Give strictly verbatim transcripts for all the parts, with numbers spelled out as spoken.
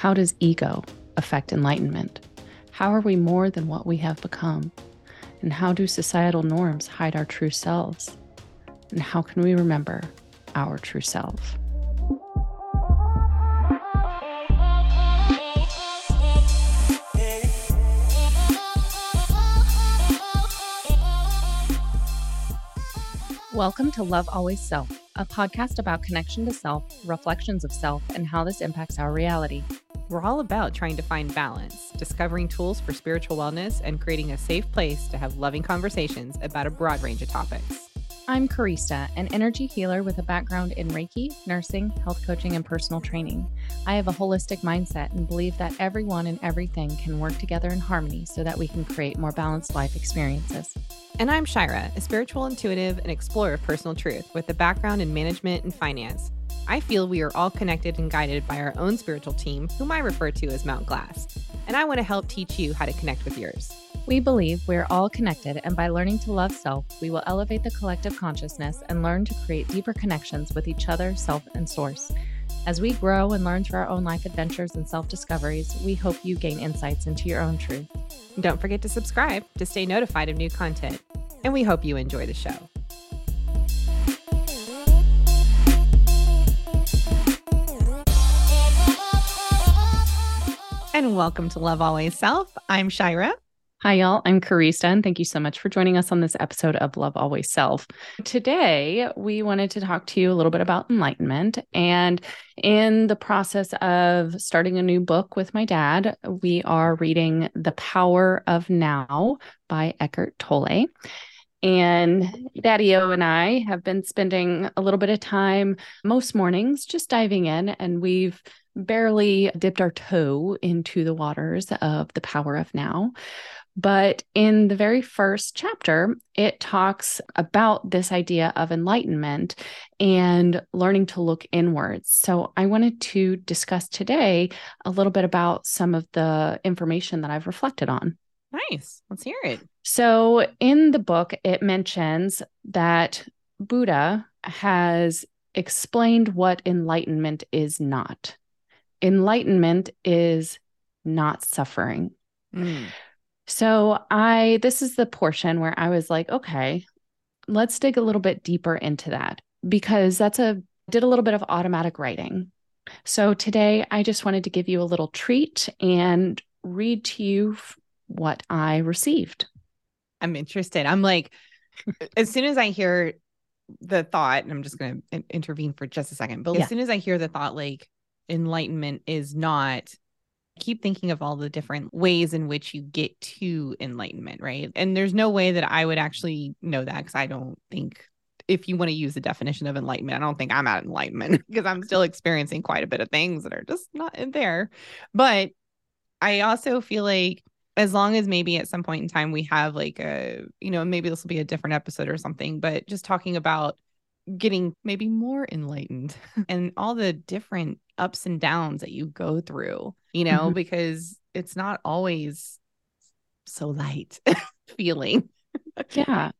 How does ego affect enlightenment? How are we more than what we have become? And how do societal norms hide our true selves? And how can we remember our true self? Welcome to Love Always Self, a podcast about connection to self, reflections of self, and how this impacts our reality. We're all about trying to find balance, discovering tools for spiritual wellness, and creating a safe place to have loving conversations about a broad range of topics. I'm Karista, an energy healer with a background in Reiki, nursing, health coaching, and personal training. I have a holistic mindset and believe that everyone and everything can work together in harmony so that we can create more balanced life experiences. And I'm Shira, a spiritual intuitive and explorer of personal truth with a background in management and finance. I feel we are all connected and guided by our own spiritual team, whom I refer to as Mount Glass, and I want to help teach you how to connect with yours. We believe we're all connected, and by learning to love self, we will elevate the collective consciousness and learn to create deeper connections with each other, self, and source. As we grow and learn through our own life adventures and self-discoveries, we hope you gain insights into your own truth. Don't forget to subscribe to stay notified of new content, and we hope you enjoy the show. And welcome to Love Always Self. I'm Shira. Hi, y'all. I'm Karista, and thank you so much for joining us on this episode of Love Always Self. Today, we wanted to talk to you a little bit about enlightenment. And in the process of starting a new book with my dad, we are reading The Power of Now by Eckhart Tolle. And Daddy-O and I have been spending a little bit of time most mornings just diving in, and we've barely dipped our toe into the waters of The Power of Now. But in the very first chapter, it talks about this idea of enlightenment and learning to look inwards. So I wanted to discuss today a little bit about some of the information that I've reflected on. Nice. Let's hear it. So in the book, it mentions that Buddha has explained what enlightenment is not. Enlightenment is not suffering. Mm. So I, this is the portion where I was like, okay, let's dig a little bit deeper into that, because that's a, did a little bit of automatic writing. So today I just wanted to give you a little treat and read to you what I received. I'm interested. I'm like, as soon as I hear the thought, and I'm just going to intervene for just a second, but yeah. as soon as I hear the thought, like, enlightenment is not, keep thinking of all the different ways in which you get to enlightenment, right? And there's no way that I would actually know that, because I don't think, if you want to use the definition of enlightenment, I don't think I'm at enlightenment, because I'm still experiencing quite a bit of things that are just not in there. But I also feel like, as long as maybe at some point in time we have like a, you know, maybe this will be a different episode or something, but just talking about getting maybe more enlightened and all the different ups and downs that you go through, you know, mm-hmm. because it's not always so light feeling. Yeah.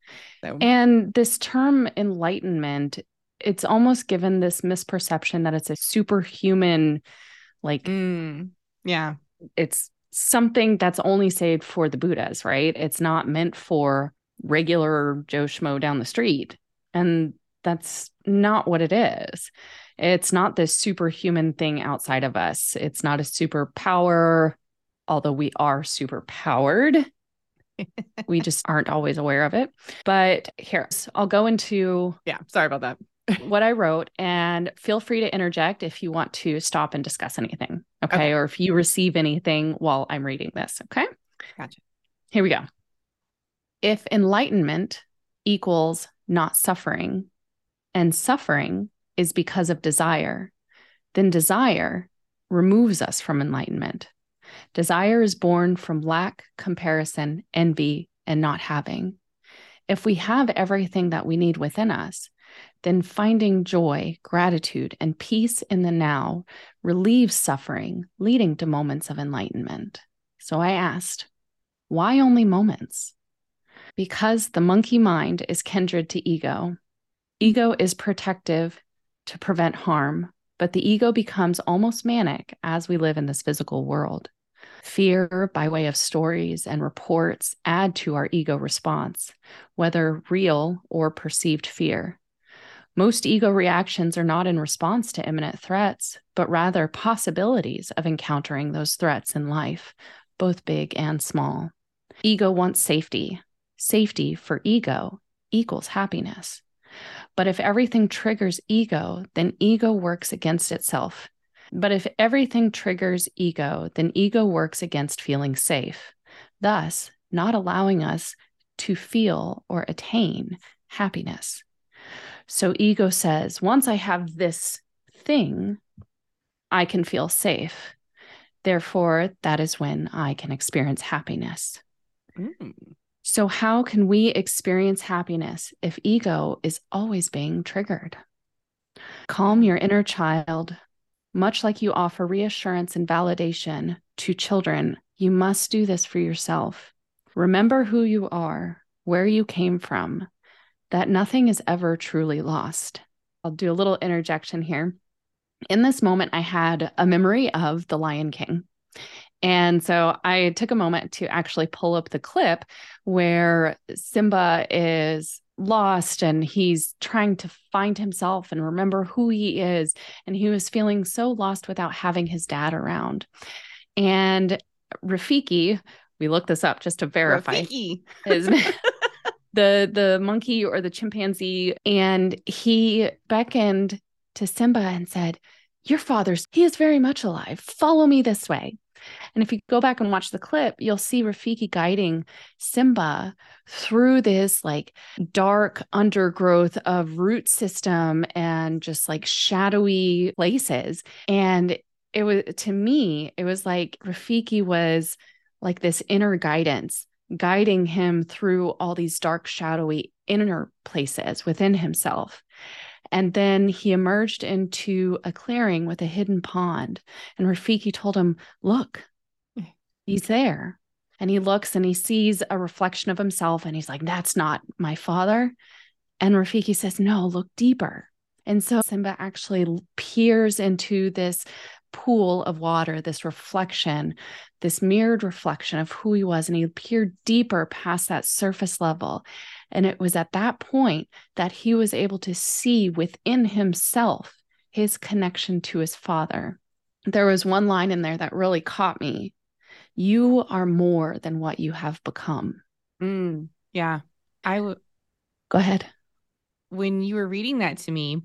So. And this term enlightenment, it's almost given this misperception that it's a superhuman, like, mm, yeah, it's something that's only saved for the Buddhas, right? It's not meant for regular Joe Schmo down the street. And that's not what it is. It's not this superhuman thing outside of us. It's not a superpower, although we are superpowered. We just aren't always aware of it. But here, I'll go into... Yeah, sorry about that. What I wrote, and feel free to interject if you want to stop and discuss anything, okay? okay? Or if you receive anything while I'm reading this, okay? Gotcha. Here we go. If enlightenment equals not suffering, and suffering is because of desire, then desire removes us from enlightenment. Desire is born from lack, comparison, envy, and not having. If we have everything that we need within us, then finding joy, gratitude, and peace in the now relieves suffering, leading to moments of enlightenment. So I asked, why only moments? Because the monkey mind is kindred to ego. Ego is protective to prevent harm, but the ego becomes almost manic as we live in this physical world. Fear by way of stories and reports add to our ego response, whether real or perceived fear. Most ego reactions are not in response to imminent threats, but rather possibilities of encountering those threats in life, both big and small. Ego wants safety. Safety for ego equals happiness. But if everything triggers ego, then ego works against itself. But if everything triggers ego, then ego works against feeling safe, thus not allowing us to feel or attain happiness. So ego says, once I have this thing, I can feel safe. Therefore, that is when I can experience happiness. Mm. So how can we experience happiness if ego is always being triggered? Calm your inner child. Much like you offer reassurance and validation to children, you must do this for yourself. Remember who you are, where you came from, that nothing is ever truly lost. I'll do a little interjection here. In this moment, I had a memory of The Lion King. And so I took a moment to actually pull up the clip where Simba is lost and he's trying to find himself and remember who he is. And he was feeling so lost without having his dad around. And Rafiki, we looked this up just to verify Rafiki. his the the monkey or the chimpanzee. And he beckoned to Simba and said, your father's, he is very much alive. Follow me this way. And if you go back and watch the clip, you'll see Rafiki guiding Simba through this like dark undergrowth of root system and just like shadowy places. And it was, to me, it was like Rafiki was like this inner guidance, guiding him through all these dark, shadowy inner places within himself. And then he emerged into a clearing with a hidden pond. And Rafiki told him, look, he's there. And he looks and he sees a reflection of himself. And he's like, that's not my father. And Rafiki says, no, look deeper. And so Simba actually peers into this pool of water, this reflection, this mirrored reflection of who he was. And he peered deeper past that surface level. And it was at that point that he was able to see within himself his connection to his father. There was one line in there that really caught me. You are more than what you have become. Mm, yeah. I w- Go ahead. When you were reading that to me,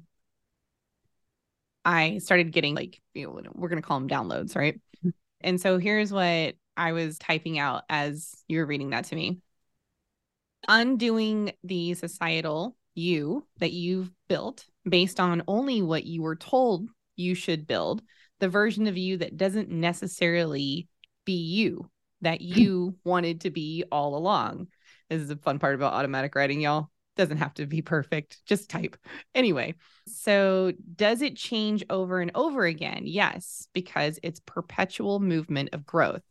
I started getting like, you know, we're going to call them downloads, right? Mm-hmm. And so here's what I was typing out as you were reading that to me. Undoing the societal you that you've built based on only what you were told you should build, the version of you that doesn't necessarily be you, that you wanted to be all along. This is the fun part about automatic writing, y'all. Doesn't have to be perfect. Just type. Anyway, so does it change over and over again? Yes, because it's perpetual movement of growth.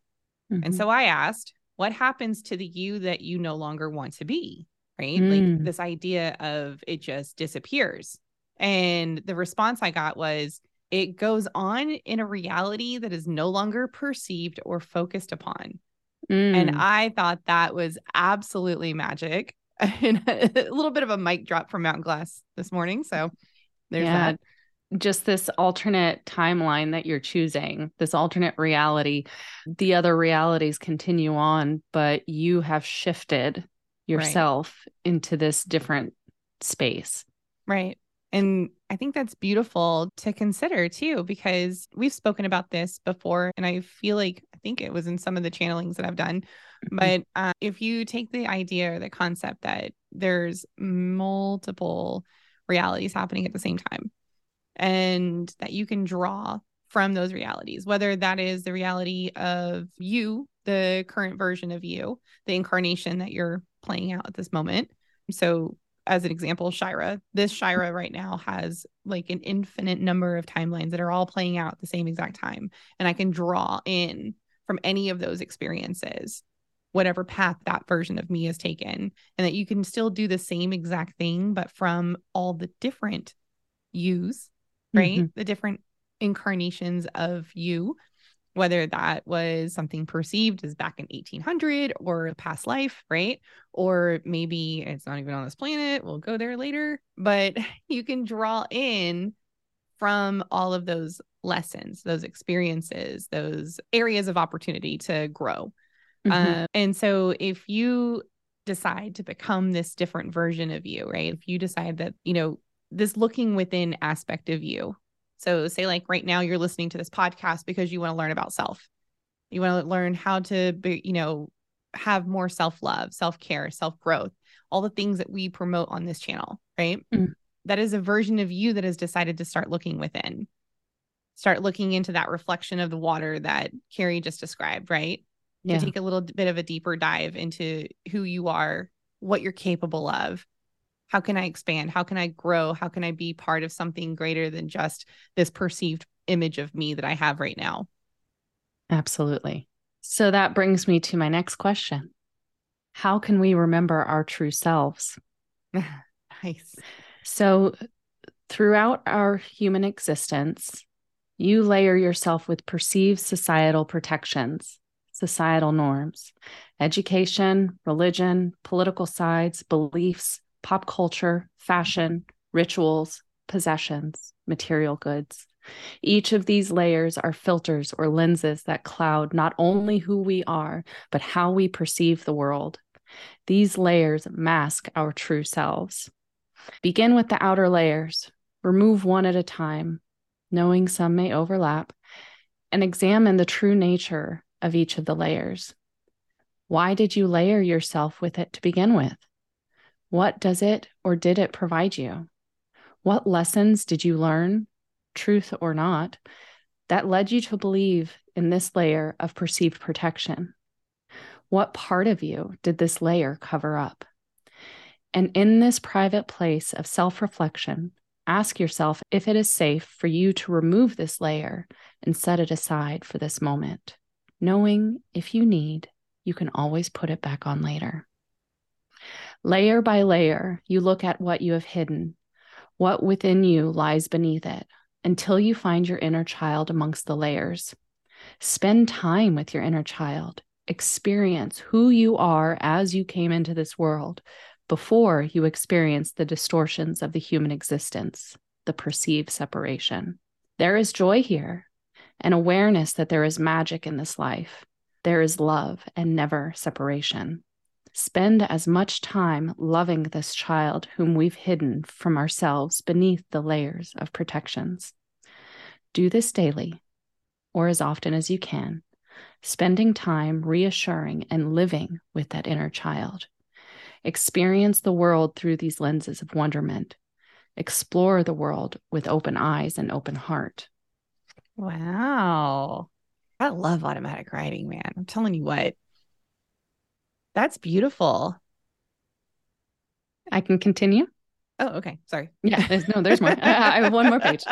Mm-hmm. And so I asked, what happens to the you that you no longer want to be, right? Mm. Like this idea of it just disappears. And the response I got was, it goes on in a reality that is no longer perceived or focused upon. Mm. And I thought that was absolutely magic. And a little bit of a mic drop from Mount Glass this morning. So there's yeah. that. Just this alternate timeline that you're choosing, this alternate reality, the other realities continue on, but you have shifted yourself right. into this different space. Right. And I think that's beautiful to consider too, because we've spoken about this before, and I feel like, I think it was in some of the channelings that I've done, mm-hmm. but uh, if you take the idea or the concept that there's multiple realities happening at the same time, and that you can draw from those realities, whether that is the reality of you, the current version of you, the incarnation that you're playing out at this moment. So as an example, Shira, this Shira right now has like an infinite number of timelines that are all playing out at the same exact time. And I can draw in from any of those experiences, whatever path that version of me has taken, and that you can still do the same exact thing, but from all the different yous, right? Mm-hmm. The different incarnations of you, whether that was something perceived as back in eighteen hundred or past life, right? Or maybe it's not even on this planet. We'll go there later, but you can draw in from all of those lessons, those experiences, those areas of opportunity to grow. Mm-hmm. Um, and so if you decide to become this different version of you, right? If you decide that, you know, this looking within aspect of you. So say like right now you're listening to this podcast because you want to learn about self. You want to learn how to be, you know, have more self-love, self-care, self-growth, all the things that we promote on this channel, right? Mm-hmm. That is a version of you that has decided to start looking within. Start looking into that reflection of the water that Carrie just described, right? Yeah. To take a little bit of a deeper dive into who you are, what you're capable of. How can I expand? How can I grow? How can I be part of something greater than just this perceived image of me that I have right now? Absolutely. So that brings me to my next question. How can we remember our true selves? Nice. So throughout our human existence, you layer yourself with perceived societal protections, societal norms, education, religion, political sides, beliefs, pop culture, fashion, rituals, possessions, material goods. Each of these layers are filters or lenses that cloud not only who we are, but how we perceive the world. These layers mask our true selves. Begin with the outer layers, remove one at a time, knowing some may overlap, and examine the true nature of each of the layers. Why did you layer yourself with it to begin with? What does it or did it provide you? What lessons did you learn, truth or not, that led you to believe in this layer of perceived protection? What part of you did this layer cover up? And in this private place of self-reflection, ask yourself if it is safe for you to remove this layer and set it aside for this moment, knowing if you need, you can always put it back on later. Layer by layer, you look at what you have hidden, what within you lies beneath it, until you find your inner child amongst the layers. Spend time with your inner child. Experience who you are as you came into this world before you experience the distortions of the human existence, the perceived separation. There is joy here, an awareness that there is magic in this life. There is love and never separation. Spend as much time loving this child whom we've hidden from ourselves beneath the layers of protections. Do this daily, or as often as you can, spending time reassuring and living with that inner child. Experience the world through these lenses of wonderment. Explore the world with open eyes and open heart. Wow. I love automatic writing, man. I'm telling you what. That's beautiful. I can continue. Oh, okay. Sorry. Yeah. There's, no, there's more. I have one more page.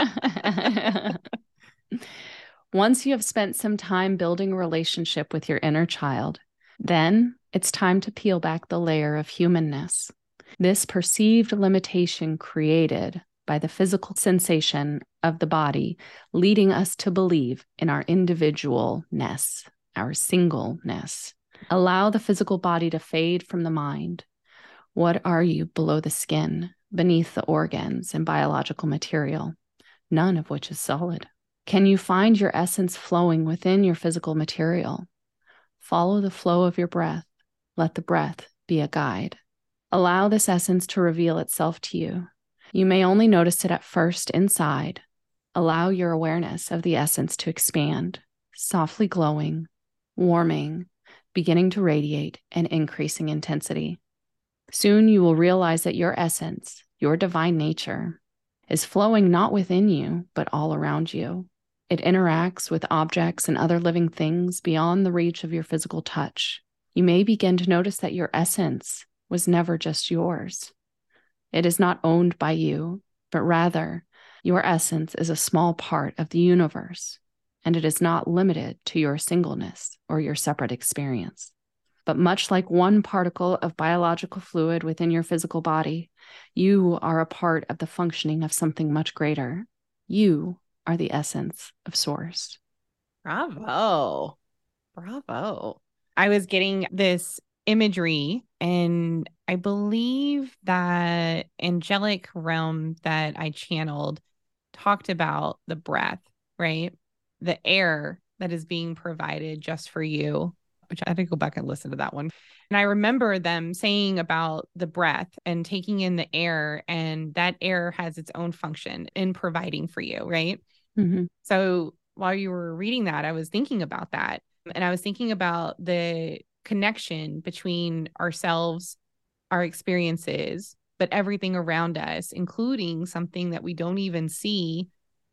Once you have spent some time building a relationship with your inner child, then it's time to peel back the layer of humanness. This perceived limitation created by the physical sensation of the body, leading us to believe in our individualness, our singleness. Allow the physical body to fade from the mind. What are you below the skin, beneath the organs and biological material, none of which is solid? Can you find your essence flowing within your physical material? Follow the flow of your breath. Let the breath be a guide. Allow this essence to reveal itself to you. You may only notice it at first inside. Allow your awareness of the essence to expand, softly glowing, warming, beginning to radiate and increasing intensity. Soon you will realize that your essence, your divine nature, is flowing not within you, but all around you. It interacts with objects and other living things beyond the reach of your physical touch. You may begin to notice that your essence was never just yours. It is not owned by you, but rather your essence is a small part of the universe. And it is not limited to your singleness or your separate experience. But much like one particle of biological fluid within your physical body, you are a part of the functioning of something much greater. You are the essence of source. Bravo. Bravo. I was getting this imagery, and I believe that angelic realm that I channeled talked about the breath, right? The air that is being provided just for you, which I had to go back and listen to that one. And I remember them saying about the breath and taking in the air, and that air has its own function in providing for you, right? Mm-hmm. So while you were reading that, I was thinking about that. And I was thinking about the connection between ourselves, our experiences, but everything around us, including something that we don't even see,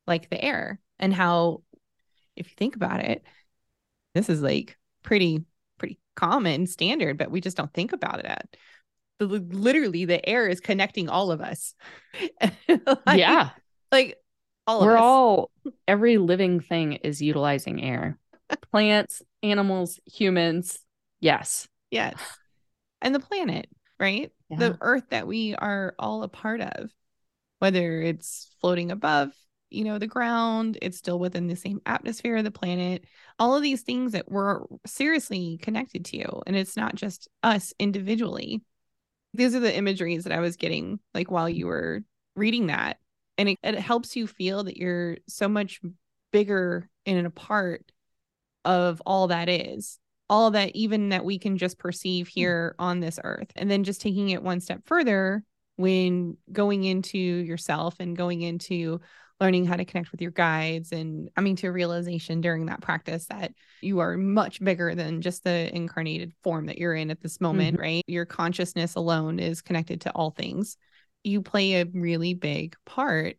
like the air. And how, if you think about it, this is like pretty, pretty common standard, but we just don't think about it. The, literally, the air is connecting all of us. like, yeah. Like all We're of us. We're all, every living thing is utilizing air. Plants, animals, humans. Yes. Yes. And the planet, right? Yeah. The earth that we are all a part of, whether it's floating above, you know, the ground, it's still within the same atmosphere of the planet, all of these things that we're seriously connected to. And it's not just us individually. These are the imageries that I was getting, like, while you were reading that. And it, it helps you feel that you're so much bigger and a part of all that is, all that, even that we can just perceive here on this earth. And then just taking it one step further, when going into yourself and going into learning how to connect with your guides, and I mean, to a realization during that practice that you are much bigger than just the incarnated form that you're in at this moment, mm-hmm. right? Your consciousness alone is connected to all things. You play a really big part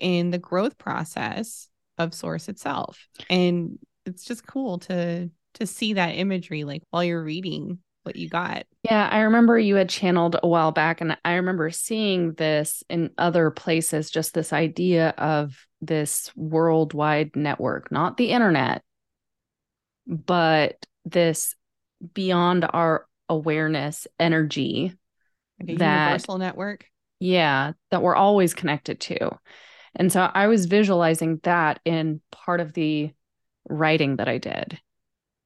in the growth process of source itself. And it's just cool to, to see that imagery, like while you're reading what you got. Yeah. I remember you had channeled a while back, and I remember seeing this in other places, just this idea of this worldwide network, not the internet, but this beyond our awareness energy, like a that universal network. Yeah. That we're always connected to. And so I was visualizing that in part of the writing that I did.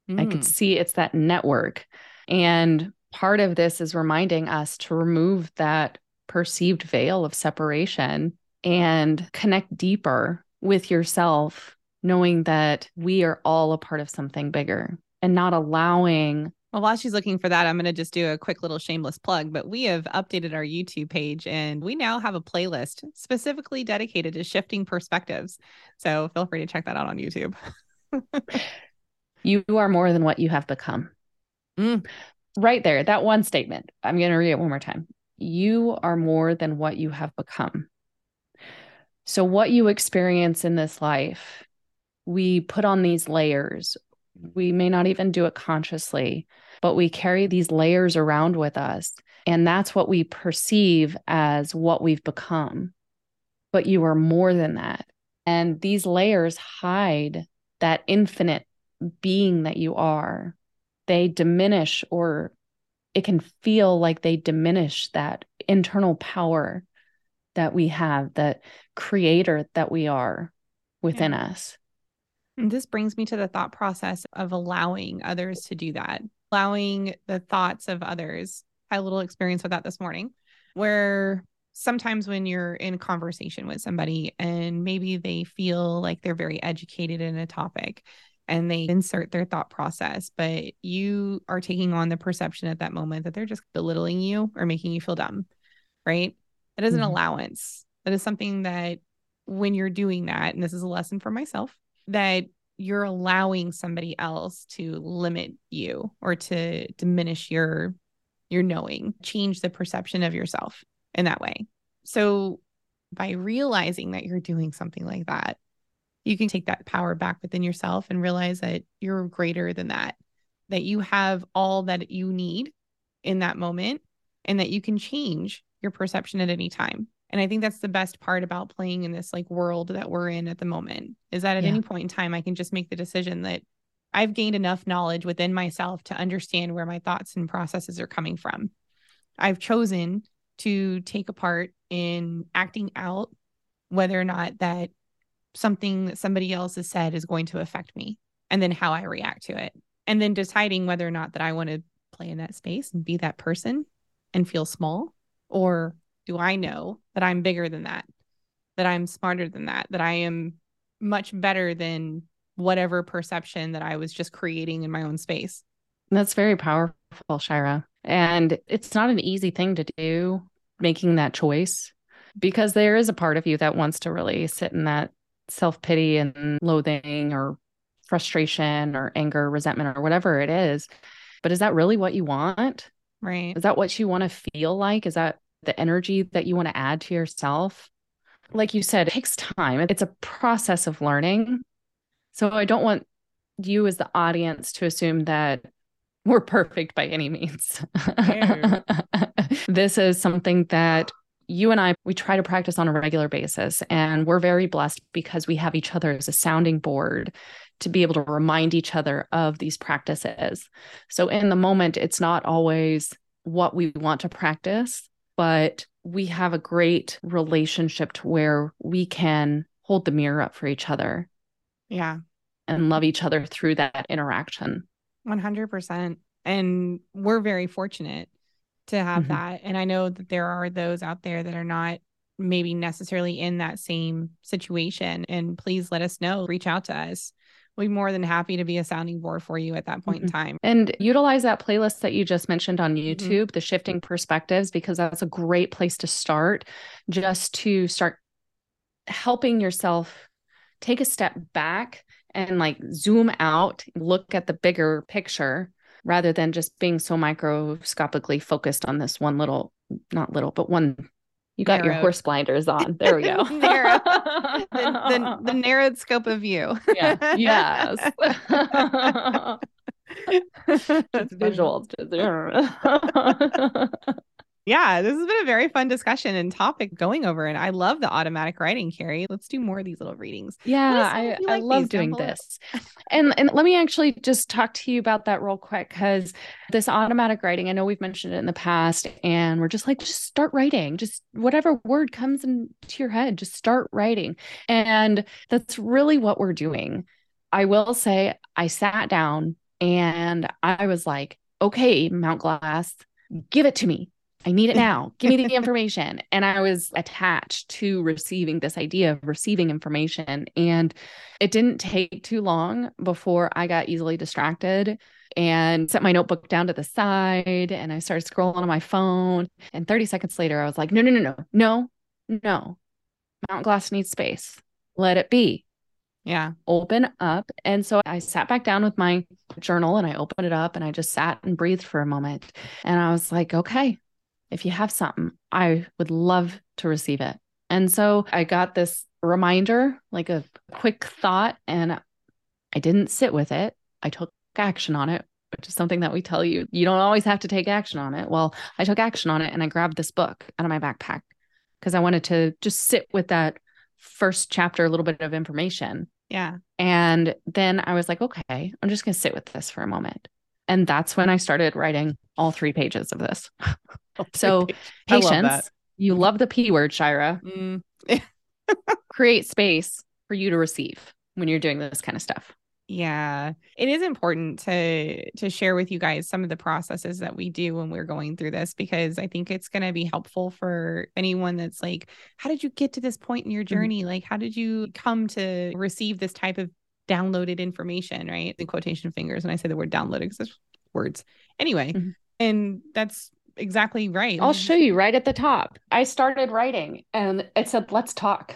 Mm. I could see it's that network. And part of this is reminding us to remove that perceived veil of separation and connect deeper with yourself, knowing that we are all a part of something bigger, and not allowing. Well, while she's looking for that, I'm going to just do a quick little shameless plug, but we have updated our YouTube page, and we now have a playlist specifically dedicated to shifting perspectives. So feel free to check that out on YouTube. You are more than what you have become. Mm. Right there. That one statement. I'm going to read it one more time. You are more than what you have become. So what you experience in this life, we put on these layers. We may not even do it consciously, but we carry these layers around with us. And that's what we perceive as what we've become. But you are more than that. And these layers hide that infinite being that you are. They diminish, or it can feel like they diminish that internal power that we have, that creator that we are within yeah. us. And this brings me to the thought process of allowing others to do that, allowing the thoughts of others. I had a little experience with that this morning, where sometimes when you're in conversation with somebody and maybe they feel like they're very educated in a topic, and they insert their thought process, but you are taking on the perception at that moment that they're just belittling you or making you feel dumb, right? That is an mm-hmm. allowance. That is something that when you're doing that, and this is a lesson for myself, that you're allowing somebody else to limit you or to diminish your, your knowing, change the perception of yourself in that way. So by realizing that you're doing something like that, you can take that power back within yourself and realize that you're greater than that, that you have all that you need in that moment, and that you can change your perception at any time. And I think that's the best part about playing in this like world that we're in at the moment, is that at yeah. any point in time, I can just make the decision that I've gained enough knowledge within myself to understand where my thoughts and processes are coming from. I've chosen to take a part in acting out, whether or not that something that somebody else has said is going to affect me, and then how I react to it, and then deciding whether or not that I want to play in that space and be that person and feel small, or do I know that I'm bigger than that, that I'm smarter than that, that I am much better than whatever perception that I was just creating in my own space. That's very powerful, Shira. And it's not an easy thing to do, making that choice, because there is a part of you that wants to really sit in that self-pity and loathing or frustration or anger, resentment, or whatever it is. But is that really what you want? Right. Is that what you want to feel like? Is that the energy that you want to add to yourself? Like you said, it takes time. It's a process of learning. So I don't want you as the audience to assume that we're perfect by any means. No. This is something that you and I, we try to practice on a regular basis. And we're very blessed because we have each other as a sounding board to be able to remind each other of these practices. So in the moment, it's not always what we want to practice, but we have a great relationship to where we can hold the mirror up for each other. Yeah. And love each other through that interaction. one hundred percent. And we're very fortunate to have mm-hmm. that. And I know that there are those out there that are not maybe necessarily in that same situation. And please let us know, reach out to us. We'd be more than happy to be a sounding board for you at that point mm-hmm. in time. And utilize that playlist that you just mentioned on YouTube, mm-hmm. the Shifting Perspectives, because that's a great place to start, just to start helping yourself take a step back and like zoom out, look at the bigger picture rather than just being so microscopically focused on this one little, not little, but one. You got narrowed. Your horse blinders on. There we go. Narrow. the, the, the narrowed scope of view. Yeah. Yes. That's visual. Yeah, this has been a very fun discussion and topic going over. And I love the automatic writing, Carrie. Let's do more of these little readings. Yeah, I, like I love doing this. and and let me actually just talk to you about that real quick, because this automatic writing, I know we've mentioned it in the past, and we're just like, just start writing. Just whatever word comes into your head, just start writing. And that's really what we're doing. I will say I sat down and I was like, okay, Mount Glass, give it to me. I need it now. Give me the information. And I was attached to receiving this idea of receiving information. And it didn't take too long before I got easily distracted and set my notebook down to the side. And I started scrolling on my phone. And thirty seconds later, I was like, no, no, no, no, no, no. Mount Glass needs space. Let it be. Yeah. Open up. And so I sat back down with my journal and I opened it up and I just sat and breathed for a moment. And I was like, okay. If you have something, I would love to receive it. And so I got this reminder, like a quick thought, and I didn't sit with it. I took action on it, which is something that we tell you, you don't always have to take action on it. Well, I took action on it and I grabbed this book out of my backpack because I wanted to just sit with that first chapter, a little bit of information. Yeah. And then I was like, okay, I'm just going to sit with this for a moment. And that's when I started writing all three pages of this. So patience, love you love the P word, Shira, mm. Create space for you to receive when you're doing this kind of stuff. Yeah. It is important to, to share with you guys some of the processes that we do when we're going through this, because I think it's going to be helpful for anyone that's like, how did you get to this point in your journey? Mm-hmm. Like, how did you come to receive this type of downloaded information, right? The quotation fingers. And I say the word downloaded because it's words anyway. Mm-hmm. And that's exactly right. I'll show you right at the top. I started writing and it said, let's talk.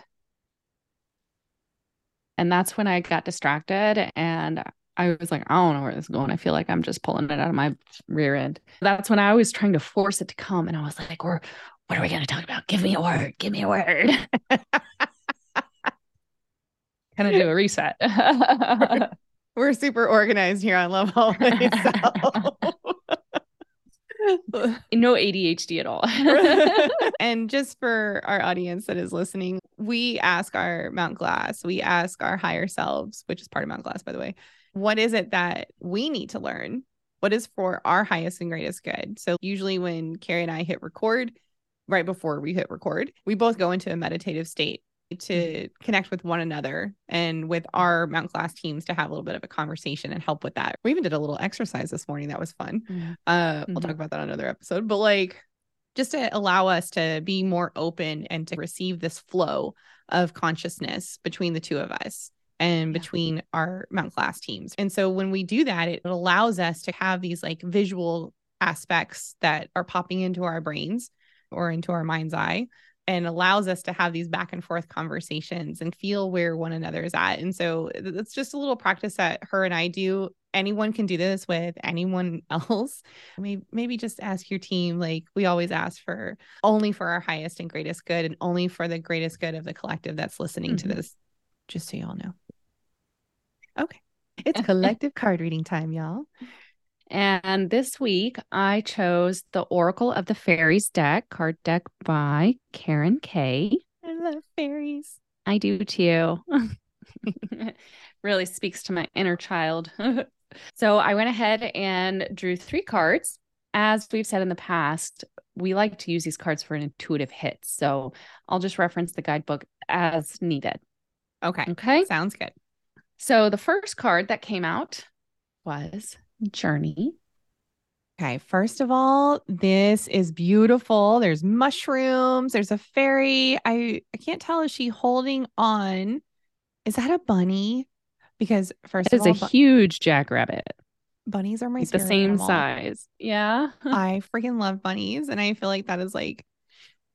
And that's when I got distracted and I was like, I don't know where this is going. I feel like I'm just pulling it out of my rear end. That's when I was trying to force it to come. And I was like, we're, what are we going to talk about? Give me a word. Give me a word. Kind of do a reset. we're, we're super organized here on Love Always Self. No A D H D at all. And just for our audience that is listening, we ask our Mount Glass, we ask our higher selves, which is part of Mount Glass, by the way, what is it that we need to learn? What is for our highest and greatest good? So usually when Carrie and I hit record, right before we hit record, we both go into a meditative state. to connect with one another and with our Mount Glass teams to have a little bit of a conversation and help with that. We even did a little exercise this morning. That was fun. Mm-hmm. Uh, we'll mm-hmm. talk about that on another episode, but like just to allow us to be more open and to receive this flow of consciousness between the two of us and yeah. between our Mount Glass teams. And so when we do that, it allows us to have these like visual aspects that are popping into our brains or into our mind's eye, and allows us to have these back and forth conversations and feel where one another is at. And so it's just a little practice that her and I do. Anyone can do this with anyone else. I mean, maybe just ask your team, like we always ask for, only for our highest and greatest good and only for the greatest good of the collective that's listening mm-hmm. to this, just so y'all know. Okay. It's collective card reading time, y'all. And this week I chose the Oracle of the Fairies deck, card deck by Karen Kay. I love fairies. I do too. Really speaks to my inner child. So I went ahead and drew three cards. As we've said in the past, we like to use these cards for an intuitive hit. So I'll just reference the guidebook as needed. Okay. Okay. Sounds good. So the first card that came out was Journey. Okay. First of all, this is beautiful. There's mushrooms. There's a fairy. I, I can't tell. Is she holding on? Is that a bunny? Because first of all, it's a huge jackrabbit. Bunnies are my favorite. It's the same size. Yeah. I freaking love bunnies. And I feel like that is like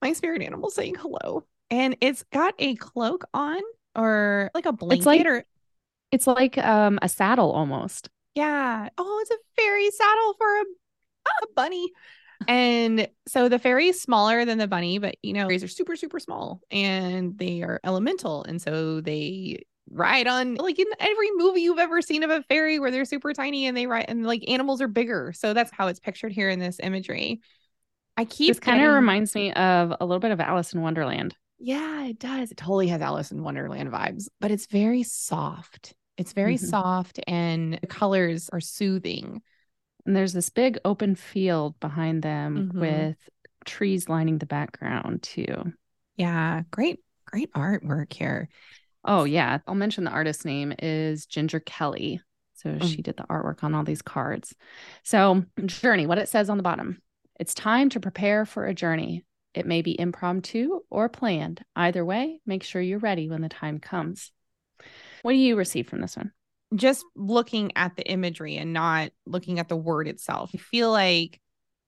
my spirit animal saying hello. And it's got a cloak on or like a blanket. It's like, or... it's like um, a saddle almost. Yeah. Oh, it's a fairy saddle for a, a bunny. And so the fairy is smaller than the bunny, but you know, fairies are super, super small and they are elemental. And so they ride on, like in every movie you've ever seen of a fairy where they're super tiny and they ride, and like animals are bigger. So that's how it's pictured here in this imagery. I keep This kind of getting... reminds me of a little bit of Alice in Wonderland. Yeah, it does. It totally has Alice in Wonderland vibes, but it's very soft. It's very mm-hmm. soft and the colors are soothing. And there's this big open field behind them mm-hmm. with trees lining the background too. Yeah. Great, great artwork here. Oh yeah. I'll mention the artist's name is Ginger Kelly. So mm. she did the artwork on all these cards. So Journey, what it says on the bottom, it's time to prepare for a journey. It may be impromptu or planned. Either way, make sure you're ready when the time comes. What do you receive from this one? Just looking at the imagery and not looking at the word itself, I feel like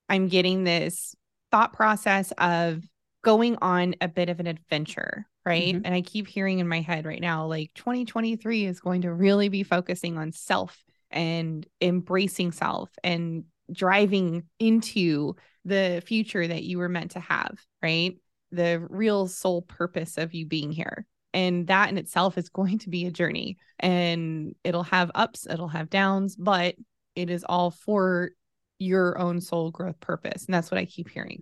I'm getting this thought process of going on a bit of an adventure, right? Mm-hmm. And I keep hearing in my head right now, like twenty twenty-three is going to really be focusing on self and embracing self and driving into the future that you were meant to have, right? The real sole purpose of you being here. And that in itself is going to be a journey, and it'll have ups, it'll have downs, but it is all for your own soul growth purpose. And that's what I keep hearing.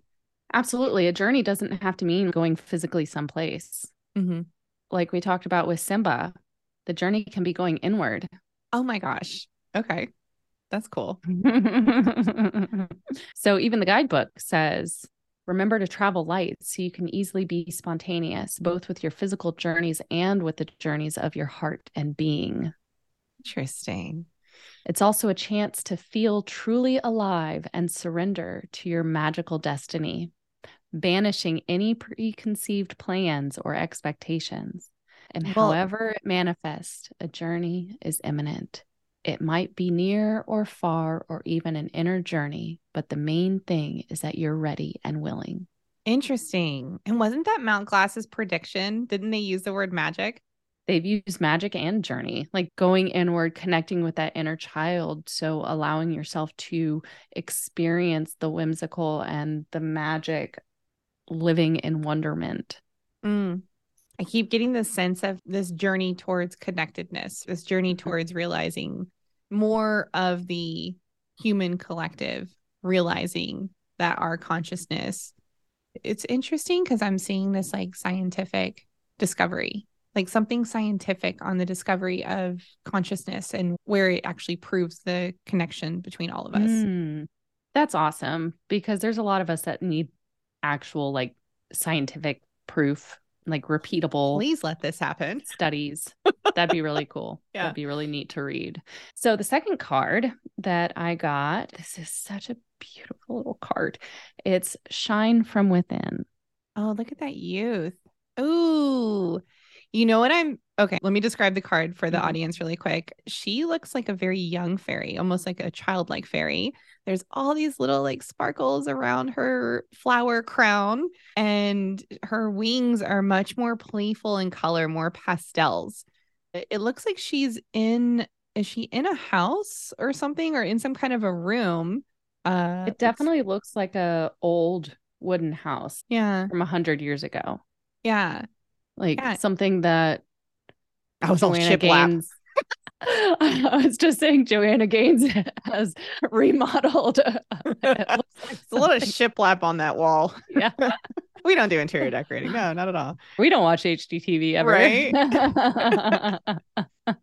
Absolutely. A journey doesn't have to mean going physically someplace. Mm-hmm. Like we talked about with Simba, the journey can be going inward. Oh my gosh. Okay. That's cool. So even the guidebook says, remember to travel light so you can easily be spontaneous, both with your physical journeys and with the journeys of your heart and being. Interesting. It's also a chance to feel truly alive and surrender to your magical destiny, banishing any preconceived plans or expectations. And well, however it manifests, a journey is imminent. It might be near or far or even an inner journey, but the main thing is that you're ready and willing. Interesting. And wasn't that Mount Glass's prediction? Didn't they use the word magic? They've used magic and journey, like going inward, connecting with that inner child. So allowing yourself to experience the whimsical and the magic, living in wonderment. Mm. I keep getting the sense of this journey towards connectedness, this journey towards realizing more of the human collective, realizing that our consciousness, it's interesting because I'm seeing this like scientific discovery, like something scientific on the discovery of consciousness and where it actually proves the connection between all of us. Mm, that's awesome, because there's a lot of us that need actual like scientific proof like repeatable. Please let this happen. Studies. That'd be really cool. Yeah. That'd be really neat to read. So the second card that I got, this is such a beautiful little card. It's Shine from Within. Oh, look at that youth. Ooh, you know what I'm, okay, let me describe the card for the mm-hmm. audience really quick. She looks like a very young fairy, almost like a childlike fairy. There's all these little like sparkles around her flower crown, and her wings are much more playful in color, more pastels. It looks like she's in, is she in a house or something, or in some kind of a room? Uh, it definitely looks like a old wooden house yeah. from a hundred years ago. Yeah. Like yeah. something that I was all shiplap. I was just saying Joanna Gaines has remodeled. It looks like it's a lot of shiplap on that wall. Yeah. We don't do interior decorating. No, not at all. We don't watch H G T V ever. Right.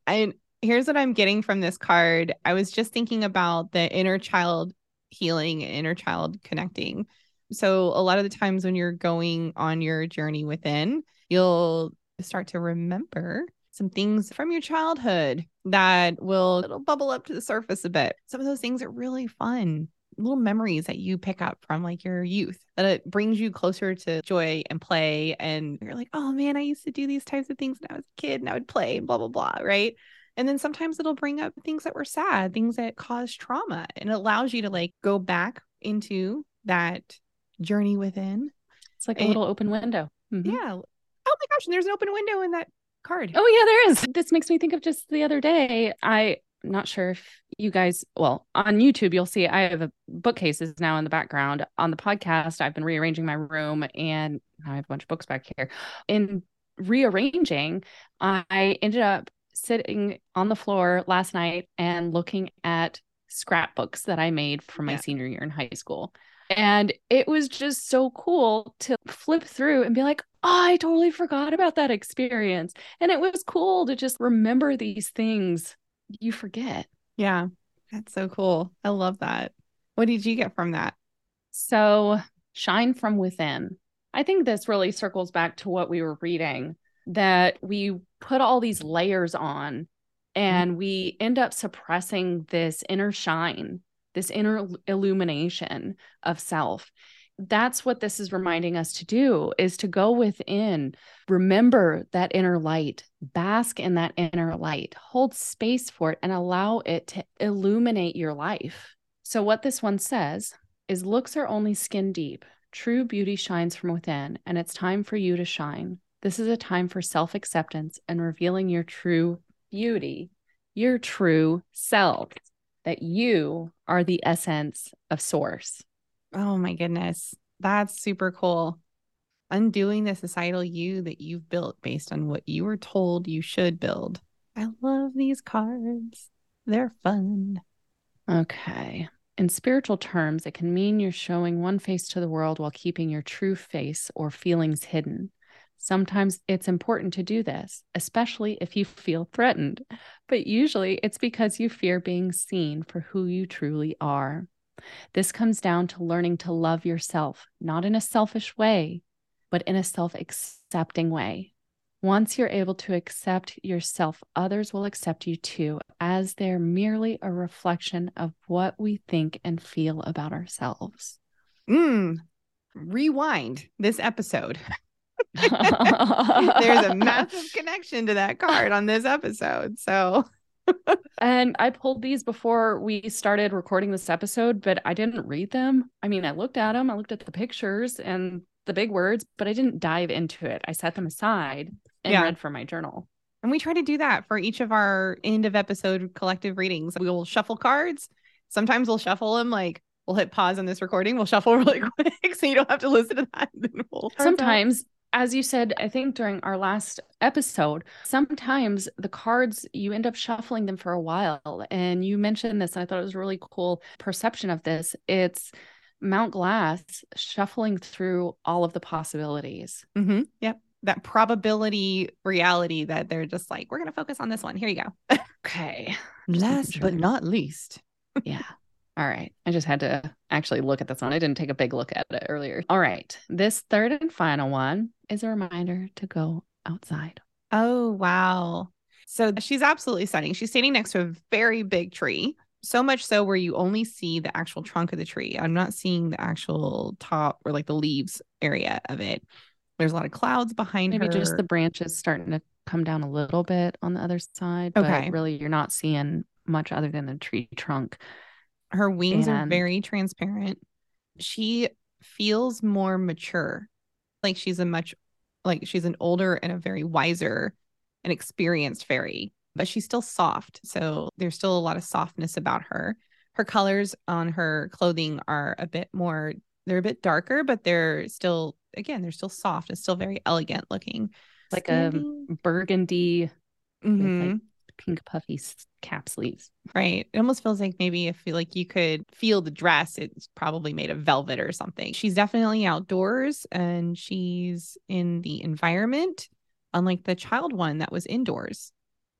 And here's what I'm getting from this card. I was just thinking about the inner child healing, inner child connecting. So a lot of the times when you're going on your journey within, you'll start to remember some things from your childhood that will it'll bubble up to the surface a bit. Some of those things are really fun, little memories that you pick up from like your youth, that it brings you closer to joy and play. And you're like, oh man, I used to do these types of things when I was a kid and I would play and blah, blah, blah. Right. And then sometimes it'll bring up things that were sad, things that caused trauma, and it allows you to like go back into that journey within. It's like a and, little open window. Mm-hmm. Yeah. Oh my gosh. And there's an open window in that card. Oh yeah, there is. This makes me think of just the other day. I'm not sure if you guys, well, on YouTube, you'll see I have a bookcases now in the background. On the podcast, I've been rearranging my room, and I have a bunch of books back here. In rearranging, I ended up sitting on the floor last night and looking at scrapbooks that I made from my yeah. senior year in high school. And it was just so cool to flip through and be like, oh, I totally forgot about that experience. And it was cool to just remember these things you forget. Yeah, that's so cool. I love that. What did you get from that? So Shine from Within. I think this really circles back to what we were reading, that we put all these layers on and mm-hmm. we end up suppressing this inner shine, this inner illumination of self. That's what this is reminding us to do, is to go within, remember that inner light, bask in that inner light, hold space for it, and allow it to illuminate your life. So what this one says is, looks are only skin deep. True beauty shines from within, and it's time for you to shine. This is a time for self-acceptance and revealing your true beauty, your true self, that you are the essence of source. Oh my goodness. That's super cool. Undoing the societal you that you've built based on what you were told you should build. I love these cards. They're fun. Okay. In spiritual terms, it can mean you're showing one face to the world while keeping your true face or feelings hidden. Sometimes it's important to do this, especially if you feel threatened, but usually it's because you fear being seen for who you truly are. This comes down to learning to love yourself, not in a selfish way, but in a self-accepting way. Once you're able to accept yourself, others will accept you too, as they're merely a reflection of what we think and feel about ourselves. Mm. Rewind this episode. There's a massive connection to that card on this episode. So, and I pulled these before we started recording this episode, but I didn't read them. I mean, I looked at them, I looked at the pictures and the big words, but I didn't dive into it. I set them aside and yeah. read from my journal. And we try to do that for each of our end of episode collective readings. We will shuffle cards. Sometimes we'll shuffle them like, we'll hit pause on this recording. We'll shuffle really quick so you don't have to listen to that. We'll Sometimes. As you said, I think during our last episode, sometimes the cards, you end up shuffling them for a while. And you mentioned this, and I thought it was a really cool perception of this. It's Mount Glass shuffling through all of the possibilities. Mm-hmm. Yep. That probability reality that they're just like, we're going to focus on this one. Here you go. Okay. Last but not least. Yeah. All right. I just had to actually look at this one. I didn't take a big look at it earlier. All right. This third and final one is a reminder to go outside. Oh, wow. So she's absolutely stunning. She's standing next to a very big tree. So much so where you only see the actual trunk of the tree. I'm not seeing the actual top or like the leaves area of it. There's a lot of clouds behind Maybe her. Maybe just the branches starting to come down a little bit on the other side. Okay. But really, you're not seeing much other than the tree trunk. Her wings and... are very transparent. She feels more mature. Like she's a much, like she's an older and a very wiser and experienced fairy. But she's still soft. So there's still a lot of softness about her. Her colors on her clothing are a bit more, they're a bit darker, but they're still, again, they're still soft. It's still very elegant looking. Like Standing. a burgundy, mm-hmm. with like pink puffy cap sleeves. Right. It almost feels like maybe if you, like you could feel the dress, it's probably made of velvet or something. She's definitely outdoors and she's in the environment, unlike the child one that was indoors.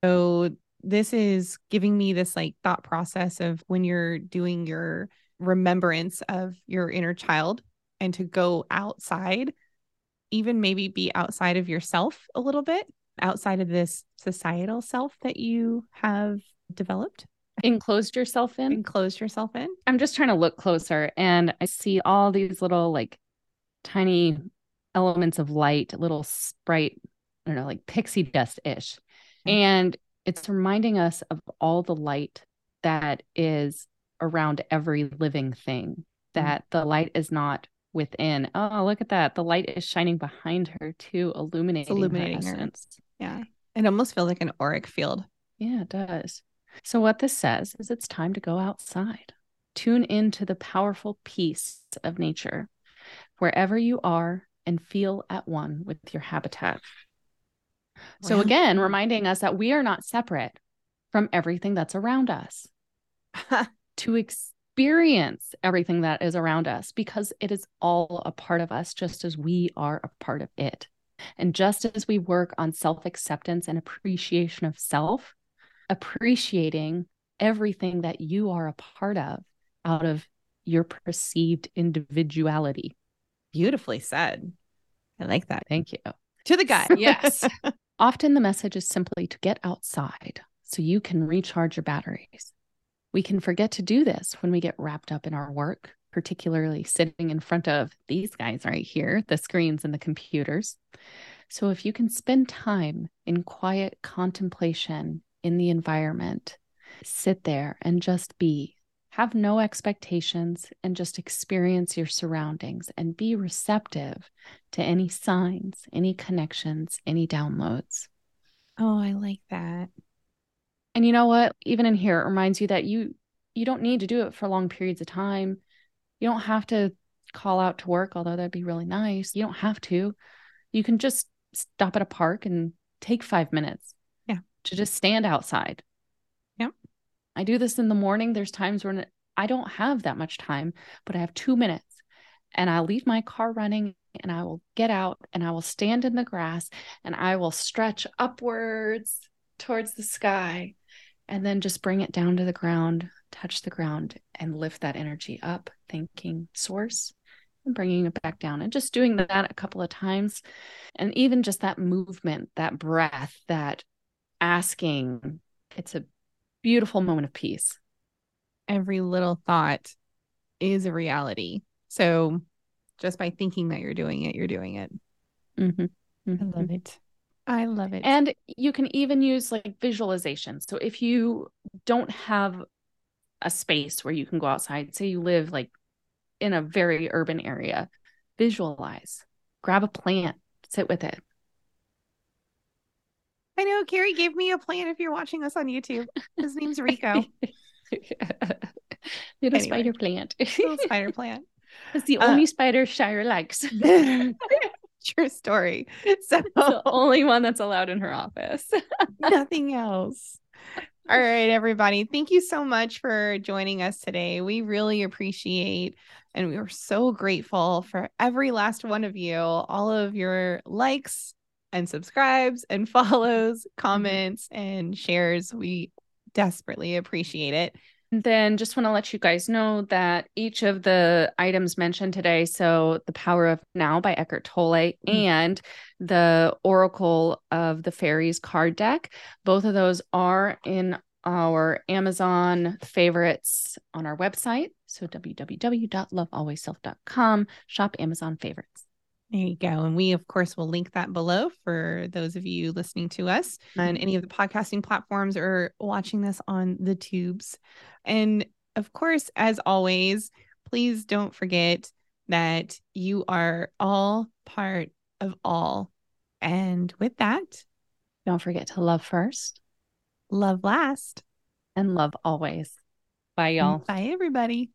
So this is giving me this like thought process of when you're doing your remembrance of your inner child and to go outside, even maybe be outside of yourself a little bit, outside of this societal self that you have developed. Enclosed yourself in. Enclosed yourself in. I'm just trying to look closer and I see all these little like tiny elements of light, little sprite, I don't know, like pixie dust-ish. And it's reminding us of all the light that is around every living thing, that mm-hmm. the light is not within. Oh, look at that. The light is shining behind her too, illuminating, illuminating her, her essence. Yeah. It almost feels like an auric field. Yeah, it does. So what this says is it's time to go outside. Tune into the powerful peace of nature, wherever you are, and feel at one with your habitat. So again, reminding us that we are not separate from everything that's around us. To experience everything that is around us, because it is all a part of us, just as we are a part of it. And just as we work on self-acceptance and appreciation of self, appreciating everything that you are a part of out of your perceived individuality. Beautifully said. I like that. Thank you. To the gut, yes. Often the message is simply to get outside so you can recharge your batteries. We can forget to do this when we get wrapped up in our work, particularly sitting in front of these guys right here, the screens and the computers. So if you can spend time in quiet contemplation in the environment, sit there and just be, have no expectations and just experience your surroundings and be receptive to any signs, any connections, any downloads. Oh, I like that. And you know what? Even in here, it reminds you that you, you don't need to do it for long periods of time. You don't have to call out to work, although that'd be really nice. You don't have to. You can just stop at a park and take five minutes yeah. to just stand outside. I do this in the morning. There's times when I don't have that much time, but I have two minutes and I'll leave my car running and I will get out and I will stand in the grass and I will stretch upwards towards the sky and then just bring it down to the ground, touch the ground and lift that energy up, thanking source and bringing it back down and just doing that a couple of times. And even just that movement, that breath, that asking, it's a beautiful moment of peace. Every little thought is a reality. So just by thinking that you're doing it, you're doing it. Mm-hmm. Mm-hmm. I love it. I love it. And you can even use like visualization. So if you don't have a space where you can go outside, say you live like in a very urban area, visualize, grab a plant, sit with it. I know Carrie gave me a plant if you're watching us on YouTube. His name's Rico. yeah. Little anyway. Spider plant. Little spider plant. It's the uh, only spider Shira likes. True story. So it's the only one that's allowed in her office. Nothing else. All right, everybody. Thank you so much for joining us today. We really appreciate and we are so grateful for every last one of you, all of your likes, and subscribes and follows, comments and shares. We desperately appreciate it. Then just want to let you guys know that each of the items mentioned today, so The Power of Now by Eckhart Tolle mm-hmm. and the Oracle of the Fairies card deck, both of those are in our Amazon favorites on our website. So w w w dot love always self dot com, shop Amazon favorites. There you go. And we, of course, will link that below for those of you listening to us on any of the podcasting platforms or watching this on the tubes. And of course, as always, please don't forget that you are all part of all. And with that, don't forget to love first, love last, and love always. Bye, y'all. Bye, everybody.